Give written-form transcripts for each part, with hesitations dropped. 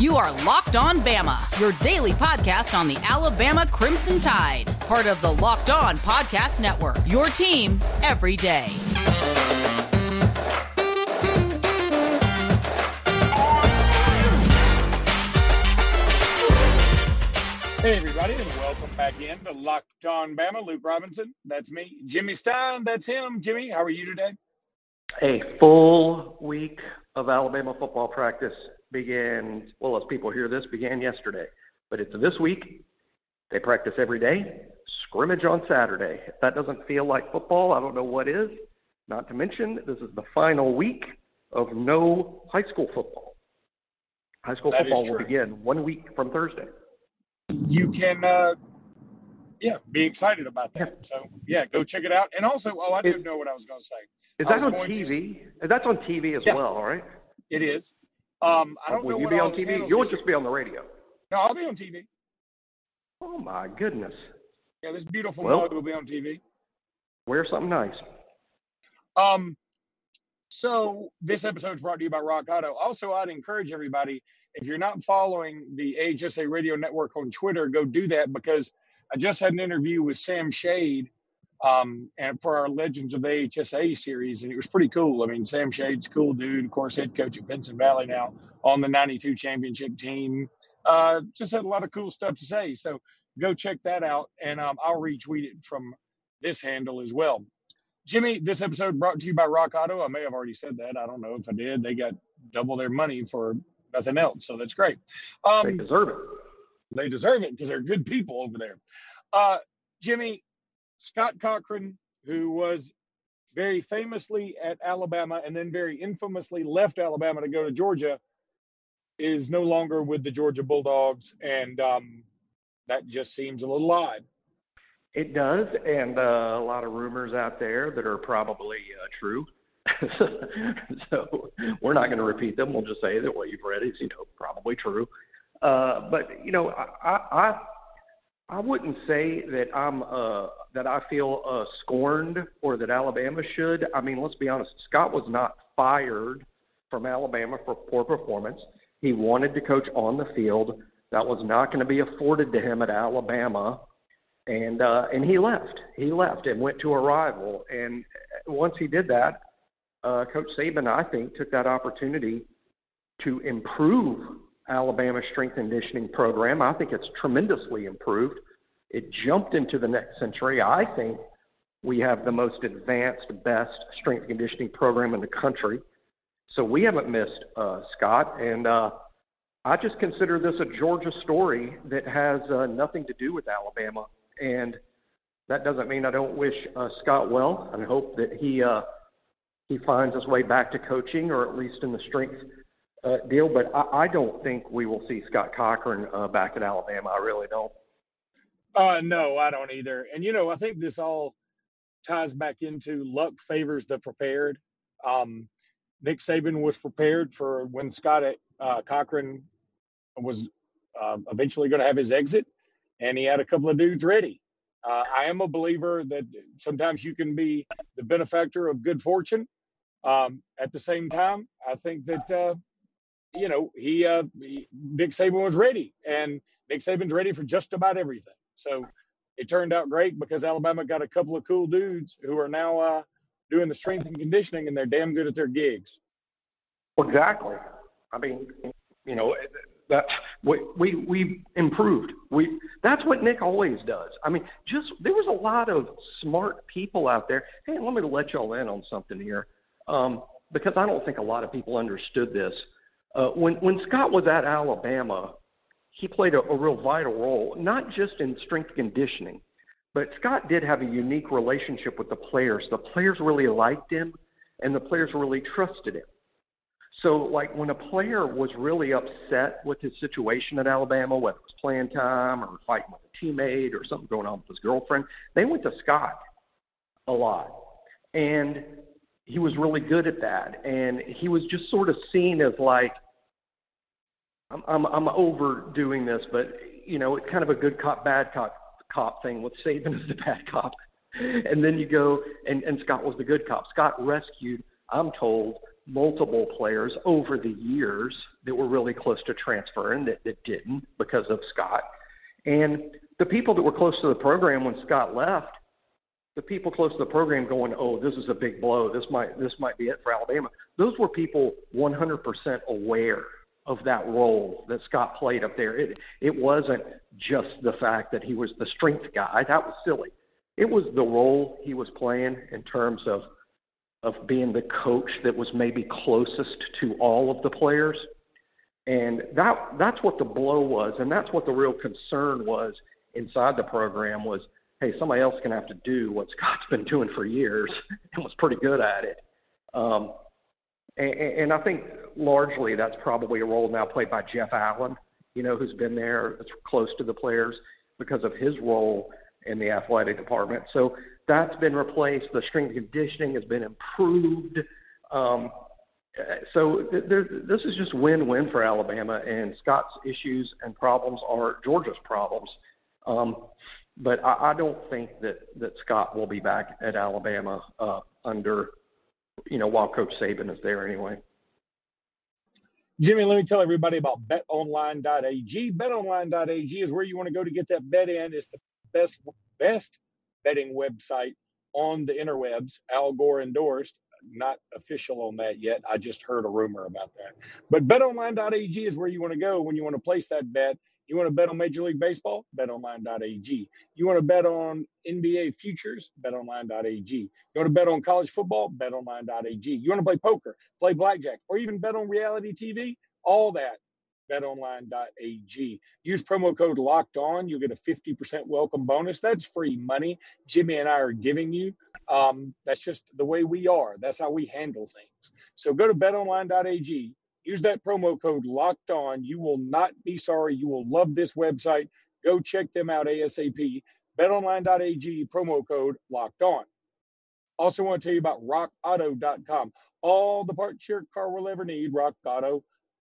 You are Locked On Bama, your daily podcast on the Alabama Crimson Tide, part of the Locked On Podcast Network, your team every day. Hey, everybody, and welcome back in to Locked On Bama. Luke Robinson, that's me. Jimmy Stein, that's him. Jimmy, how are you today? A full week of Alabama football practice began, well, as people hear this, began yesterday. But it's this week. They practice every day. Scrimmage on Saturday. If that doesn't feel like football, I don't know what is. Not to mention, this is the final week of no high school football. High school football will begin 1 week from Thursday. You can, be excited about that. Yeah. So, go check it out. And also, I didn't know what I was going to say. Is that on TV? That's on TV as well, right? It is. I don't know. Will you be on TV? You'll just be on the radio. No, I'll be on TV. Oh, my goodness. Yeah, this beautiful mug will be on TV. Wear something nice. So, this episode is brought to you by Rock Auto. Also, I'd encourage everybody, if you're not following the AHSA Radio Network on Twitter, go do that, because I just had an interview with Sam Shade and for our Legends of the AHSA series, and it was pretty cool. I mean, Sam Shade's a cool dude, of course, head coach at Benson Valley now on the 92 championship team. Just had a lot of cool stuff to say, so go check that out, and I'll retweet it from this handle as well. Jimmy, this episode brought to you by Rock Auto. I may have already said that. I don't know if I did. They got double their money for nothing else, so that's great. They deserve it. They deserve it because they're good people over there. Jimmy, Scott Cochran, who was very famously at Alabama and then very infamously left Alabama to go to Georgia, is no longer with the Georgia Bulldogs, and that just seems a little odd. It does, and a lot of rumors out there that are probably true. So we're not going to repeat them. We'll just say that what you've read is, probably true. But I wouldn't say that I'm that I feel scorned or that Alabama should. I mean, let's be honest. Scott was not fired from Alabama for poor performance. He wanted to coach on the field. That was not going to be afforded to him at Alabama. And he left. He left and went to a rival. And once he did that, Coach Saban, I think, took that opportunity to improve Alabama's strength and conditioning program. I think it's tremendously improved. It jumped into the next century. I think we have the most advanced, best strength and conditioning program in the country. So we haven't missed Scott. And I just consider this a Georgia story that has nothing to do with Alabama. And that doesn't mean I don't wish Scott well. I hope that he finds his way back to coaching, or at least in the strength deal. But I don't think we will see Scott Cochran back at Alabama. I really don't. No, I don't either. And, I think this all ties back into luck favors the prepared. Nick Saban was prepared for when Scott Cochran was eventually going to have his exit. And he had a couple of dudes ready. I am a believer that sometimes you can be the benefactor of good fortune. At the same time, I think that, Nick Saban was ready. And Nick Saban's ready for just about everything. So it turned out great because Alabama got a couple of cool dudes who are now doing the strength and conditioning, and they're damn good at their gigs. Exactly. I mean, that we improved. That's what Nick always does. I mean, there was a lot of smart people out there. Hey, let me let y'all in on something here, because I don't think a lot of people understood this. When Scott was at Alabama, he played a real vital role, not just in strength conditioning, but Scott did have a unique relationship with the players. The players really liked him, and the players really trusted him. So, when a player was really upset with his situation at Alabama, whether it was playing time or fighting with a teammate or something going on with his girlfriend, they went to Scott a lot. And he was really good at that. And he was just sort of seen as I'm overdoing this, but, it's kind of a good cop, bad cop thing with Saban as the bad cop. And then you go, and Scott was the good cop. Scott rescued, I'm told, multiple players over the years that were really close to transferring that didn't because of Scott. And the people that were close to the program when Scott left, the people close to the program going, oh, this is a big blow. This might be it for Alabama. Those were people 100% aware of that role that Scott played up there. It wasn't just the fact that he was the strength guy. That was silly. It was the role he was playing in terms of being the coach that was maybe closest to all of the players. And that's what the blow was, and that's what the real concern was inside the program was, hey, somebody else is going to have to do what Scott's been doing for years and was pretty good at it. And I think largely that's probably a role now played by Jeff Allen, who's been there, that's close to the players because of his role in the athletic department. So that's been replaced. The strength and conditioning has been improved. This is just win-win for Alabama, and Scott's issues and problems are Georgia's problems. But I don't think that Scott will be back at Alabama while Coach Saban is there anyway. Jimmy, let me tell everybody about BetOnline.ag. BetOnline.ag is where you want to go to get that bet in. It's the best betting website on the interwebs. Al Gore endorsed. Not official on that yet. I just heard a rumor about that. But BetOnline.ag is where you want to go when you want to place that bet. You want to bet on Major League Baseball? BetOnline.ag. You want to bet on NBA futures? BetOnline.ag. You want to bet on college football? BetOnline.ag. You want to play poker, play blackjack, or even bet on reality TV? All that. BetOnline.ag. Use promo code Locked On. You'll get a 50% welcome bonus. That's free money Jimmy and I are giving you. That's just the way we are. That's how we handle things. So go to BetOnline.ag. Use that promo code Locked On. You will not be sorry. You will love this website. Go check them out ASAP. BetOnline.ag, promo code Locked On. Also want to tell you about RockAuto.com. All the parts your car will ever need, Rock Auto.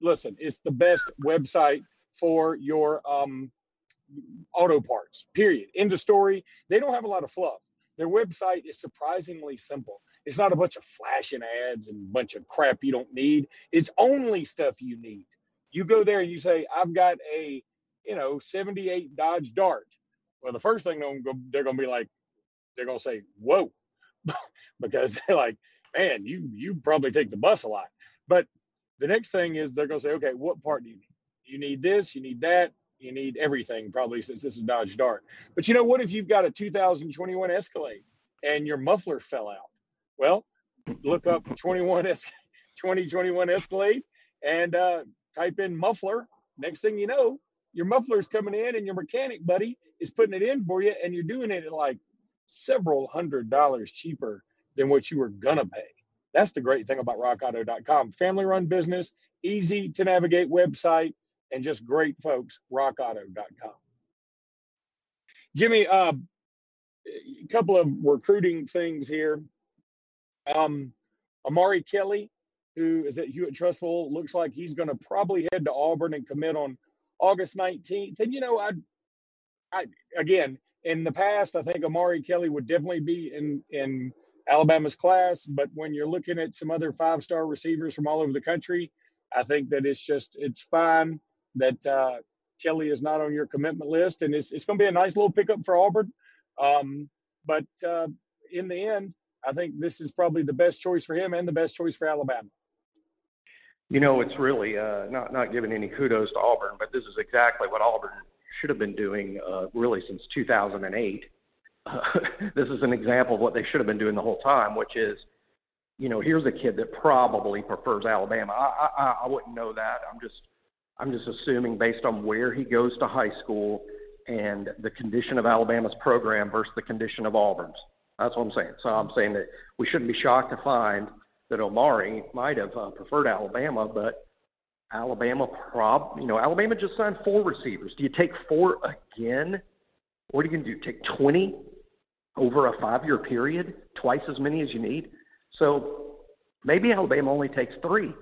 Listen, it's the best website for your auto parts, period. End of story. They don't have a lot of fluff. Their website is surprisingly simple. It's not a bunch of flashing ads and a bunch of crap you don't need. It's only stuff you need. You go there and you say, I've got a, 78 Dodge Dart. Well, the first thing they're going to be like, they're going to say, whoa, because they're like, man, you probably take the bus a lot. But the next thing is they're going to say, okay, what part do you need? You need this, you need that. You need everything probably since this is Dodge Dart. But you know what if you've got a 2021 Escalade and your muffler fell out? Well, look up 2021 Escalade and type in muffler. Next thing you know, your muffler's coming in and your mechanic buddy is putting it in for you, and you're doing it at like several $100s cheaper than what you were going to pay. That's the great thing about rockauto.com. Family-run business, easy-to-navigate website, and just great folks, rockauto.com. Jimmy, a couple of recruiting things here. Omari Kelly, who is at Hewitt Trustful, looks like he's going to probably head to Auburn and commit on August 19th. And, I in the past, I think Omari Kelly would definitely be in Alabama's class. But when you're looking at some other five-star receivers from all over the country, I think that it's fine that Kelly is not on your commitment list. And it's going to be a nice little pickup for Auburn. But in the end, I think this is probably the best choice for him and the best choice for Alabama. It's really not giving any kudos to Auburn, but this is exactly what Auburn should have been doing really since 2008. This is an example of what they should have been doing the whole time, which is, here's a kid that probably prefers Alabama. I wouldn't know that. I'm just assuming based on where he goes to high school and the condition of Alabama's program versus the condition of Auburn's. That's what I'm saying. So I'm saying that we shouldn't be shocked to find that Omari might have preferred Alabama, but Alabama just signed 4 receivers. Do you take 4 again? What are you going to do, take 20 over a 5-year period, twice as many as you need? So maybe Alabama only takes 3,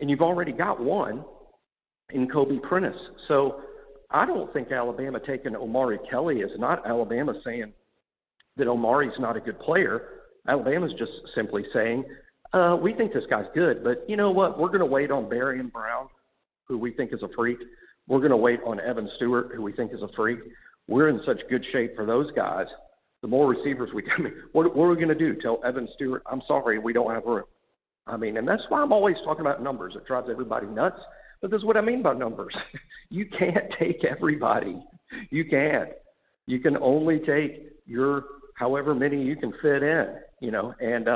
and you've already got 1 in Kobe Prentice. So I don't think Alabama taking Omari Kelly is not Alabama saying that Omari's not a good player. Alabama's just simply saying, We think this guy's good, but you know what? We're going to wait on Barion Brown, who we think is a freak. We're going to wait on Evan Stewart, who we think is a freak. We're in such good shape for those guys. The more receivers we get, I mean, what are we going to do? Tell Evan Stewart, I'm sorry, we don't have room. I mean, and that's why I'm always talking about numbers. It drives everybody nuts, but this is what I mean by numbers. You can't take everybody. You can't. You can only take your however many you can fit in, you know. And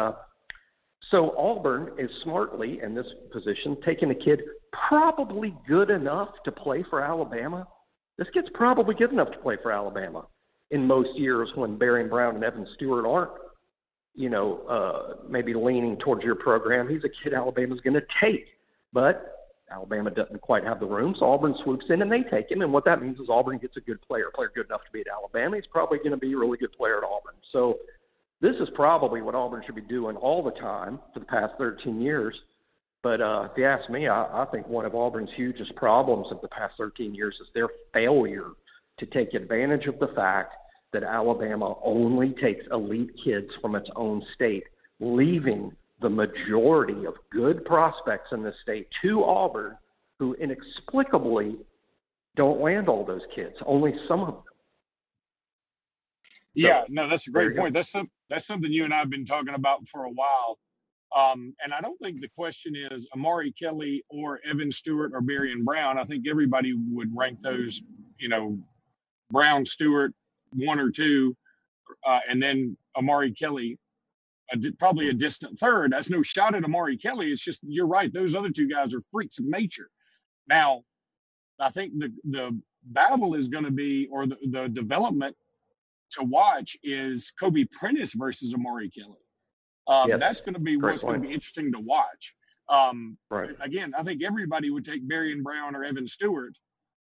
so Auburn is smartly in this position taking a kid probably good enough to play for Alabama. This kid's probably good enough to play for Alabama in most years when Barion Brown and Evan Stewart aren't, you know, maybe leaning towards your program. He's a kid Alabama's going to take, but Alabama doesn't quite have the room, so Auburn swoops in and they take him. And what that means is Auburn gets a player good enough to be at Alabama. He's probably going to be a really good player at Auburn. So this is probably what Auburn should be doing all the time for the past 13 years. But if you ask me, I think one of Auburn's hugest problems of the past 13 years is their failure to take advantage of the fact that Alabama only takes elite kids from its own state, leaving the majority of good prospects in the state to Auburn, who inexplicably don't land all those kids, only some of them. Yeah, so, no, that's a great point. That's something you and I have been talking about for a while. And I don't think the question is Omari Kelly or Evan Stewart or Barion Brown. I think everybody would rank those, you know, Brown, Stewart, one or two, and then Omari Kelly, probably a distant third. That's no shot at Omari Kelly. It's just, you're right, those other two guys are freaks of nature. Now, I think the battle is going to be, or the development to watch is Kobe Prentice versus Omari Kelly. That's going to be what's going to be interesting to watch. Right. Again, I think everybody would take Barion Brown or Evan Stewart,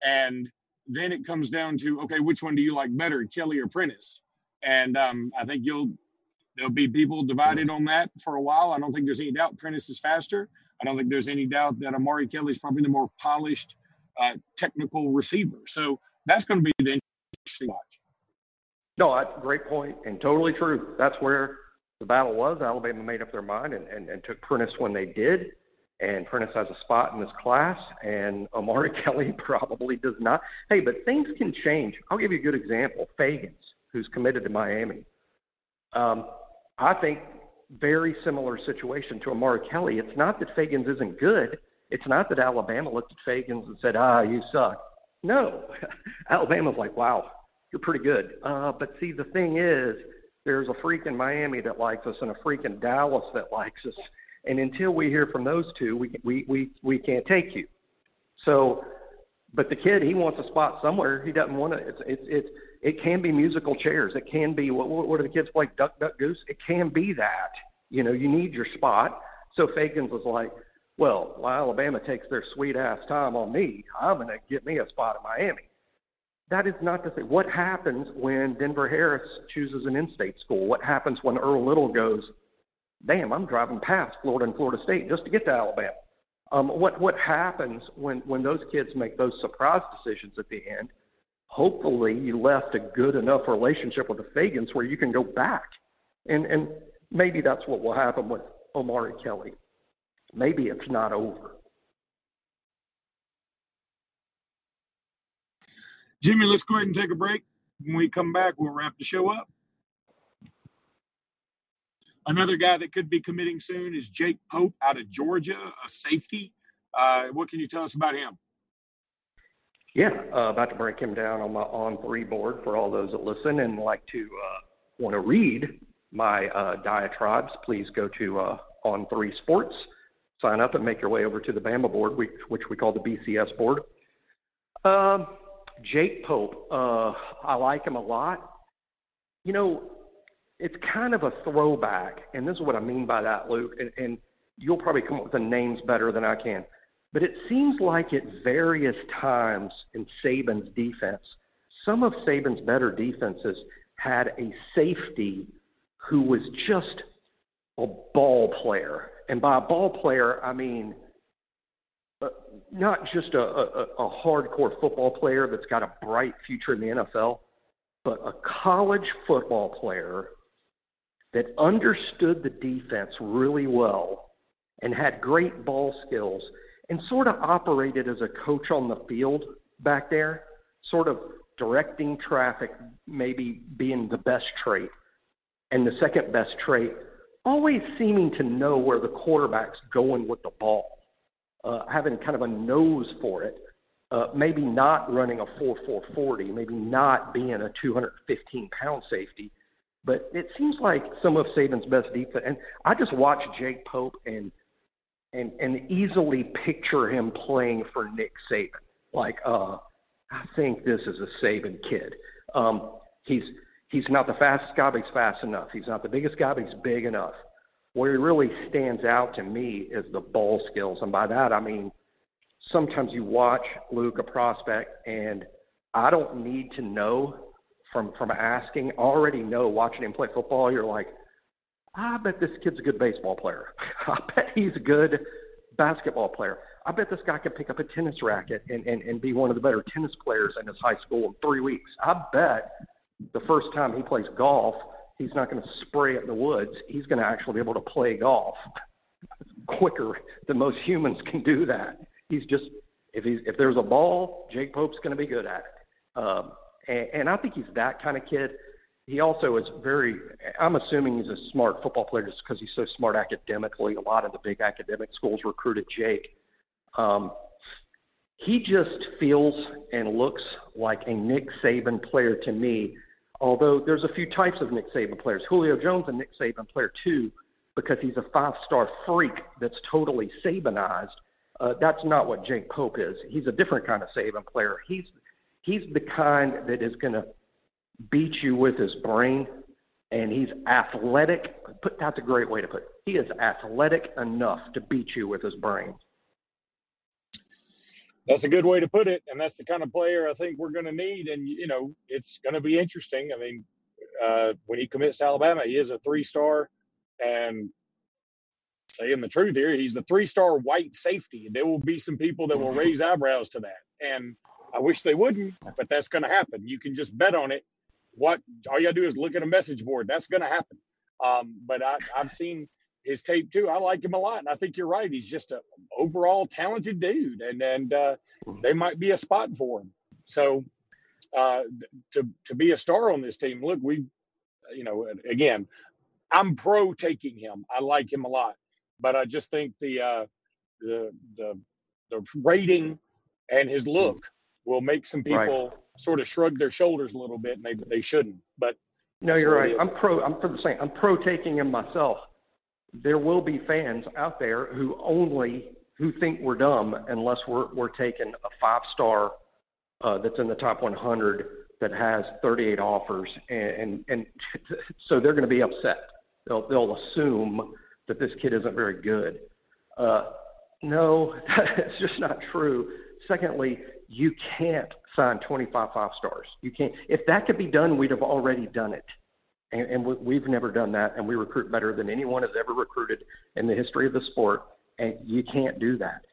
and then it comes down to, okay, which one do you like better, Kelly or Prentice? And I think there'll be people divided on that for a while. I don't think there's any doubt Prentice is faster. I don't think there's any doubt that Omari Kelly is probably the more polished technical receiver. So that's going to be the interesting watch. No, great point, and totally true. That's where the battle was. Alabama made up their mind and took Prentice when they did. And Prentice has a spot in this class, and Omari Kelly probably does not. Hey, but things can change. I'll give you a good example. Fagans, who's committed to Miami. I think very similar situation to Omari Kelly. It's not that Fagans isn't good. It's not that Alabama looked at Fagans and said, you suck. No. Alabama's like, wow, you're pretty good. But see, the thing is, there's a freak in Miami that likes us and a freak in Dallas that likes us. And until we hear from those two, we can't take you. So, but the kid, he wants a spot somewhere. He doesn't want to. It can be musical chairs. It can be what do the kids play? Duck, duck, goose. It can be that. You know, you need your spot. So Fagans was like, well, while Alabama takes their sweet ass time on me, I'm gonna get me a spot in Miami. That is not to say what happens when Denver Harris chooses an in-state school. What happens when Earl Little goes, damn, I'm driving past Florida and Florida State just to get to Alabama. What happens when those kids make those surprise decisions at the end? Hopefully you left a good enough relationship with the Fagans where you can go back. And maybe that's what will happen with Omari Kelly. Maybe it's not over. Jimmy, let's go ahead and take a break. When we come back, we'll wrap the show up. Another guy that could be committing soon is Jake Pope out of Georgia, a safety. What can you tell us about him? Yeah, about to break him down on my On3 board for all those that listen and like to want to read my diatribes. Please go to On3 Sports, sign up, and make your way over to the Bama board, which we call the BCS board. Jake Pope, I like him a lot. You know, it's kind of a throwback, and this is what I mean by that, Luke, and you'll probably come up with the names better than I can. But it seems like at various times in Saban's defense, some of Saban's better defenses had a safety who was just a ball player. And by a ball player, I mean not just a hardcore football player that's got a bright future in the NFL, but a college football player that understood the defense really well and had great ball skills and sort of operated as a coach on the field back there, sort of directing traffic, maybe being the best trait, and the second best trait, always seeming to know where the quarterback's going with the ball, having kind of a nose for it, maybe not running a 4.40, maybe not being a 215-pound safety. But it seems like some of Saban's best defense, and I just watched Jake Pope and easily picture him playing for Nick Saban. Like, I think this is a Saban kid. He's not the fastest guy, but he's fast enough. He's not the biggest guy, but he's big enough. Where he really stands out to me is the ball skills. And by that, I mean, sometimes you watch, Luke, a prospect, and I don't need to know from asking. I already know, watching him play football, you're like, I bet this kid's a good baseball player. I bet he's a good basketball player. I bet this guy can pick up a tennis racket and be one of the better tennis players in his high school in 3 weeks. I bet the first time he plays golf, he's not going to spray it in the woods. He's going to actually be able to play golf quicker than most humans can do that. He's just, if there's a ball, Jake Pope's going to be good at it. And I think he's that kind of kid. He also is very, I'm assuming he's a smart football player just because he's so smart academically. A lot of the big academic schools recruited Jake. He just feels and looks like a Nick Saban player to me, although there's a few types of Nick Saban players. Julio Jones, a Nick Saban player too, because he's a five-star freak that's totally Sabanized. That's not what Jake Pope is. He's a different kind of Saban player. He's the kind that is going to beat you with his brain, and he's athletic. That's a great way to put it. He is athletic enough to beat you with his brain. That's a good way to put it, and that's the kind of player I think we're going to need, and, you know, it's going to be interesting. I mean, when he commits to Alabama, he is a three-star, and saying the truth here, he's the three-star white safety. There will be some people that will raise eyebrows to that, and I wish they wouldn't, but that's going to happen. You can just bet on it. All you got to do is look at a message board. That's going to happen. But I've seen his tape too. I like him a lot, and I think you're right. He's just an overall talented dude, and they might be a spot for him. So to be a star on this team, look, again, I'm pro taking him. I like him a lot, but I just think the rating and his look will make some people sort of shrug their shoulders a little bit, and they shouldn't. But no, you're right. I'm pro taking him myself. There will be fans out there who think we're dumb unless we're taking a five-star that's in the top 100 that has 38 offers, and so they're going to be upset. They'll assume that this kid isn't very good. No, that's just not true. Secondly, you can't sign 25 five-stars. You can't. If that could be done, we'd have already done it. And we've never done that, and we recruit better than anyone has ever recruited in the history of the sport, and you can't do that.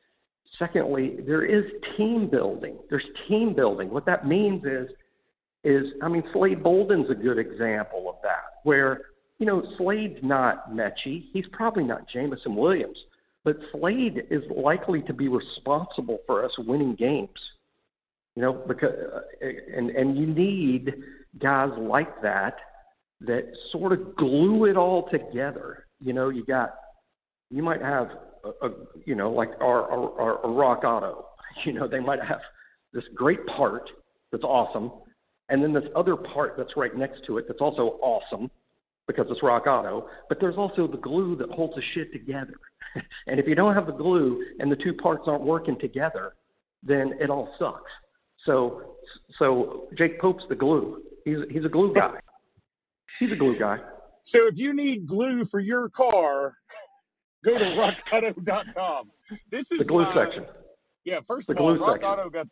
Secondly, there is team building. There's team building. What that means is I mean, Slade Bolden's a good example of that, where, you know, Slade's not Mechie. He's probably not Jameson Williams. But Slade is likely to be responsible for us winning games, you know, because and you need guys like that sort of glue it all together. You know, you might have a you know, like our Rock Auto, you know, they might have this great part that's awesome, and then this other part that's right next to it that's also awesome because it's Rock Auto, but there's also the glue that holds the shit together. And if you don't have the glue and the two parts aren't working together, then it all sucks. So Jake Pope's the glue. He's a glue guy. He's a glue guy. So if you need glue for your car, go to rockauto.com. This is the glue section. Yeah, first of all, Rock Auto got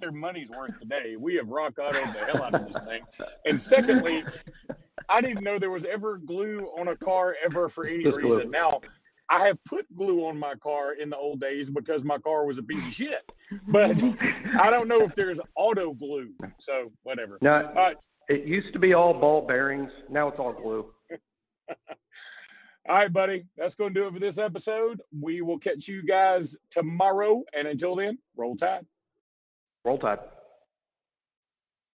their money's worth today. We have Rock Auto the hell out of this thing. And secondly, I didn't know there was ever glue on a car ever for any reason. Now, I have put glue on my car in the old days because my car was a piece of shit. But I don't know if there's auto glue. So whatever. No, it used to be all ball bearings. Now it's all glue. All right, buddy. That's going to do it for this episode. We will catch you guys tomorrow. And until then, roll tide. Roll tide.